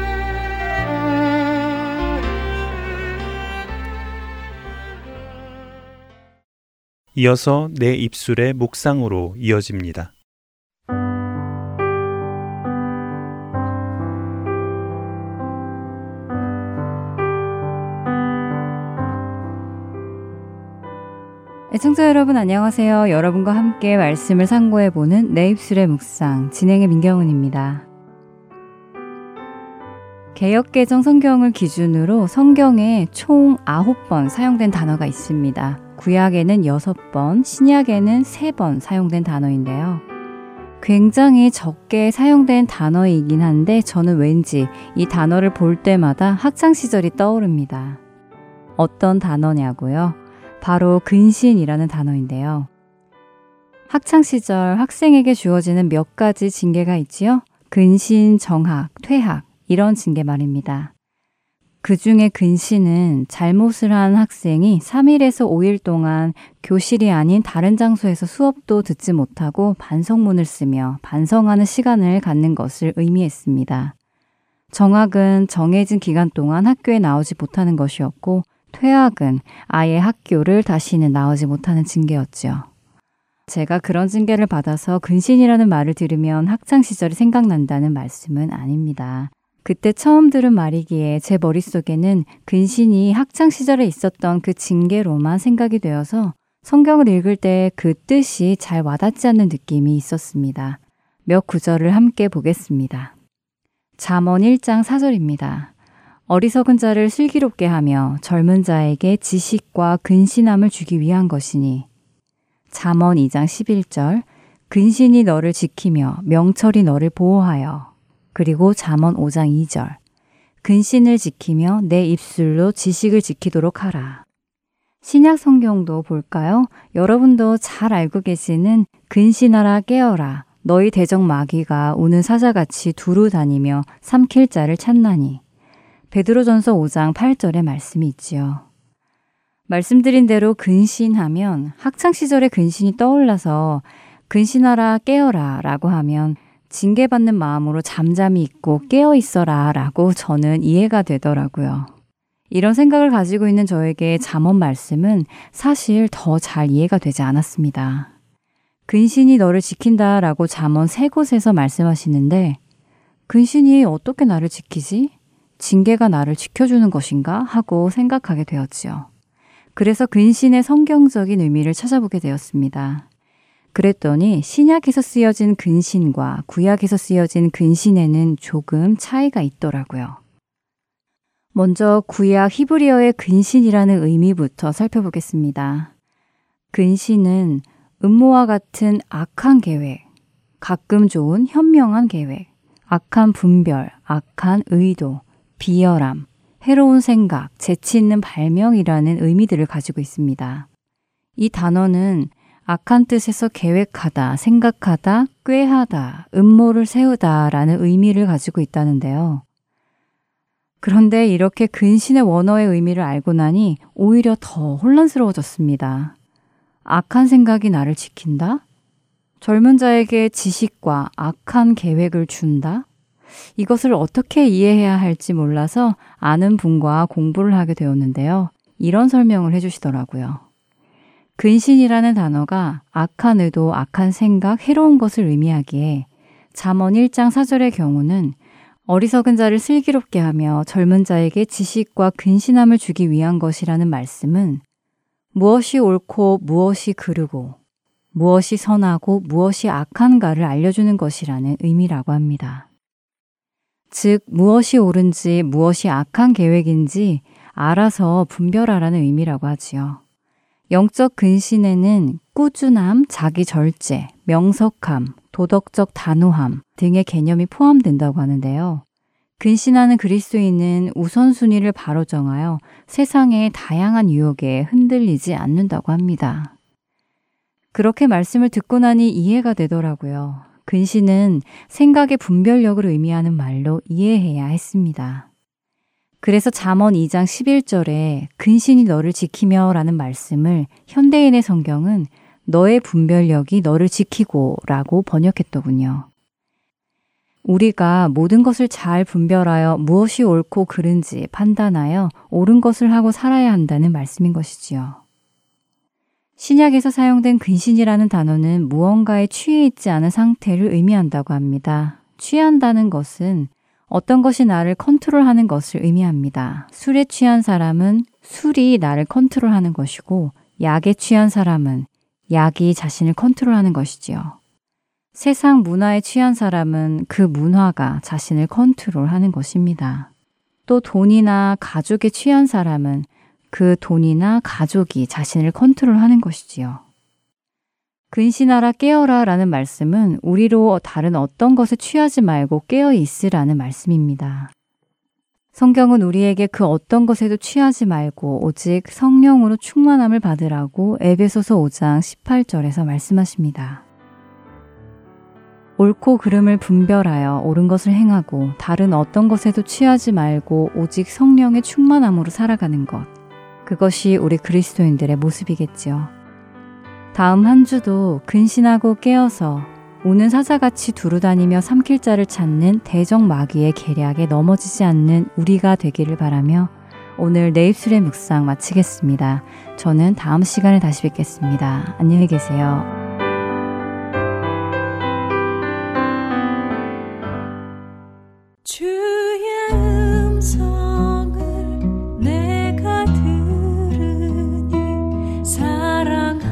이어서 내 입술의 묵상으로 이어집니다. 애청자 여러분 안녕하세요. 여러분과 함께 말씀을 상고해보는 내 입술의 묵상, 진행의 민경훈입니다. 개역개정 성경을 기준으로 성경에 총 아홉 번 사용된 단어가 있습니다. 구약에는 여섯 번, 신약에는 세 번 사용된 단어인데요. 굉장히 적게 사용된 단어이긴 한데 저는 왠지 이 단어를 볼 때마다 학창시절이 떠오릅니다. 어떤 단어냐고요? 바로 근신이라는 단어인데요. 학창시절 학생에게 주어지는 몇 가지 징계가 있지요? 근신, 정학, 퇴학 이런 징계 말입니다. 그 중에 근신은 잘못을 한 학생이 삼 일에서 오 일 동안 교실이 아닌 다른 장소에서 수업도 듣지 못하고 반성문을 쓰며 반성하는 시간을 갖는 것을 의미했습니다. 정학은 정해진 기간 동안 학교에 나오지 못하는 것이었고 퇴학은 아예 학교를 다시는 나오지 못하는 징계였지요. 제가 그런 징계를 받아서 근신이라는 말을 들으면 학창시절이 생각난다는 말씀은 아닙니다. 그때 처음 들은 말이기에 제 머릿속에는 근신이 학창시절에 있었던 그 징계로만 생각이 되어서 성경을 읽을 때 그 뜻이 잘 와닿지 않는 느낌이 있었습니다. 몇 구절을 함께 보겠습니다. 잠언 일 장 사 절입니다. 어리석은 자를 슬기롭게 하며 젊은 자에게 지식과 근신함을 주기 위한 것이니. 잠언 이 장 십일 절. 근신이 너를 지키며 명철이 너를 보호하여. 그리고 잠언 오 장 이 절. 근신을 지키며 내 입술로 지식을 지키도록 하라. 신약 성경도 볼까요? 여러분도 잘 알고 계시는 근신하라 깨어라. 너희 대적 마귀가 우는 사자같이 두루 다니며 삼킬 자를 찾나니. 베드로전서 오 장 팔 절의 말씀이 있지요. 말씀드린 대로 근신하면 학창시절의 근신이 떠올라서 근신하라 깨어라 라고 하면 징계받는 마음으로 잠잠히 있고 깨어있어라 라고 저는 이해가 되더라고요. 이런 생각을 가지고 있는 저에게 잠언 말씀은 사실 더 잘 이해가 되지 않았습니다. 근신이 너를 지킨다 라고 잠언 세 곳에서 말씀하시는데 근신이 어떻게 나를 지키지? 징계가 나를 지켜주는 것인가? 하고 생각하게 되었지요. 그래서 근신의 성경적인 의미를 찾아보게 되었습니다. 그랬더니 신약에서 쓰여진 근신과 구약에서 쓰여진 근신에는 조금 차이가 있더라고요. 먼저 구약 히브리어의 근신이라는 의미부터 살펴보겠습니다. 근신은 음모와 같은 악한 계획, 가끔 좋은 현명한 계획, 악한 분별, 악한 의도, 비열함, 해로운 생각, 재치 있는 발명이라는 의미들을 가지고 있습니다. 이 단어는 악한 뜻에서 계획하다, 생각하다, 꾀하다, 음모를 세우다 라는 의미를 가지고 있다는데요. 그런데 이렇게 근신의 원어의 의미를 알고 나니 오히려 더 혼란스러워졌습니다. 악한 생각이 나를 지킨다? 젊은 자에게 지식과 악한 계획을 준다? 이것을 어떻게 이해해야 할지 몰라서 아는 분과 공부를 하게 되었는데요. 이런 설명을 해주시더라고요. 근신이라는 단어가 악한 의도, 악한 생각, 해로운 것을 의미하기에 잠언 일 장 사 절의 경우는 어리석은 자를 슬기롭게 하며 젊은 자에게 지식과 근신함을 주기 위한 것이라는 말씀은 무엇이 옳고 무엇이 그르고 무엇이 선하고 무엇이 악한가를 알려주는 것이라는 의미라고 합니다. 즉 무엇이 옳은지 무엇이 악한 계획인지 알아서 분별하라는 의미라고 하지요. 영적 근신에는 꾸준함, 자기 절제, 명석함, 도덕적 단호함 등의 개념이 포함된다고 하는데요. 근신하는 그리스도인은 우선순위를 바로 정하여 세상의 다양한 유혹에 흔들리지 않는다고 합니다. 그렇게 말씀을 듣고 나니 이해가 되더라고요. 근신은 생각의 분별력을 의미하는 말로 이해해야 했습니다. 그래서 잠언 이 장 십일 절에 근신이 너를 지키며 라는 말씀을 현대인의 성경은 너의 분별력이 너를 지키고 라고 번역했더군요. 우리가 모든 것을 잘 분별하여 무엇이 옳고 그른지 판단하여 옳은 것을 하고 살아야 한다는 말씀인 것이지요. 신약에서 사용된 근신이라는 단어는 무언가에 취해 있지 않은 상태를 의미한다고 합니다. 취한다는 것은 어떤 것이 나를 컨트롤하는 것을 의미합니다. 술에 취한 사람은 술이 나를 컨트롤하는 것이고 약에 취한 사람은 약이 자신을 컨트롤하는 것이지요. 세상 문화에 취한 사람은 그 문화가 자신을 컨트롤하는 것입니다. 또 돈이나 가족에 취한 사람은 그 돈이나 가족이 자신을 컨트롤하는 것이지요. 근신하라 깨어라 라는 말씀은 우리로 다른 어떤 것에 취하지 말고 깨어 있으라는 말씀입니다. 성경은 우리에게 그 어떤 것에도 취하지 말고 오직 성령으로 충만함을 받으라고 에베소서 오 장 십팔 절에서 말씀하십니다. 옳고 그름을 분별하여 옳은 것을 행하고 다른 어떤 것에도 취하지 말고 오직 성령의 충만함으로 살아가는 것. 그것이 우리 그리스도인들의 모습이겠지요. 다음 한 주도 근신하고 깨어서 우는 사자같이 두루다니며 삼킬 자를 찾는 대적 마귀의 계략에 넘어지지 않는 우리가 되기를 바라며 오늘 내 입술의 묵상 마치겠습니다. 저는 다음 시간에 다시 뵙겠습니다. 안녕히 계세요. 주의 음성을 내가 들으니 사랑하는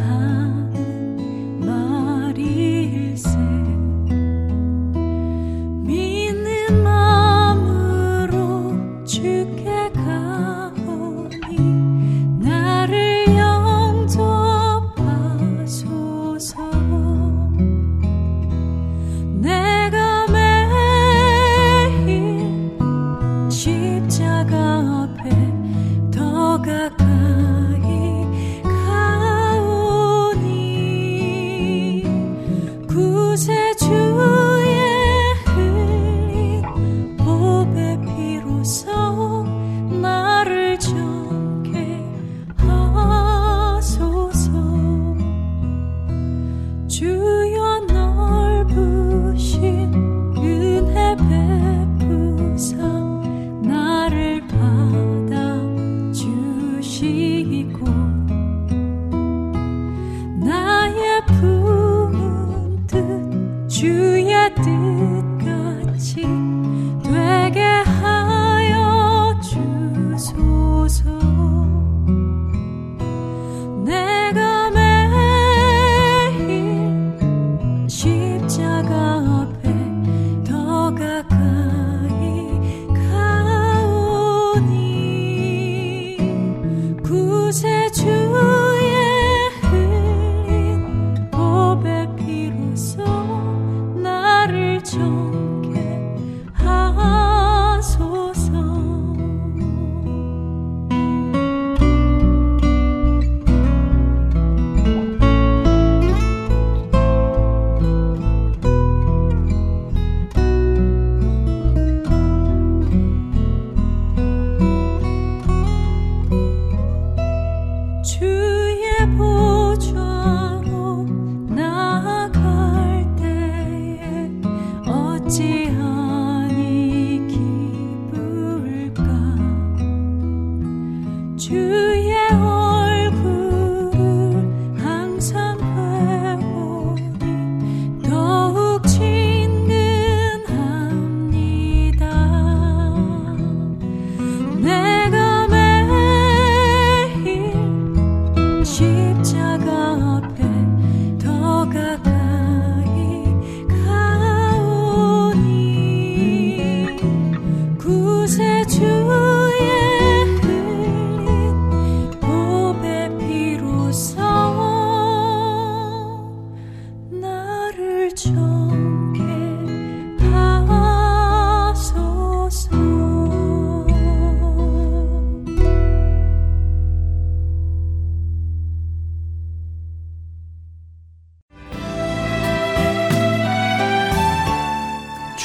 말일세. 믿는 마음으로 주께 가오니 나를 영접하소서. 내가 매일 십자가 앞에 더 가까이 가오니 구세주의 흘린 보배 피로써 나를 젊게 하소서. 주여 넓으신 은혜 베푸사 나를 받아주시고 나의 품은 뜻 주의 뜻같이 되게 하여 주소서. 내가 매일 십자가 앞에 더 가까이 가오니 구세주의 흘린 보배 피로써 나를 젊게 하소서. 주의 보좌로 나아갈 때에 어찌하니 기쁠까. 주의 얼굴을 항상 배우니 더욱 친근합니다. 내가 매일 십자가 앞에 더 가까이 가오니 구세주의 흘린 보배 피로써 나를 젊게 하소서.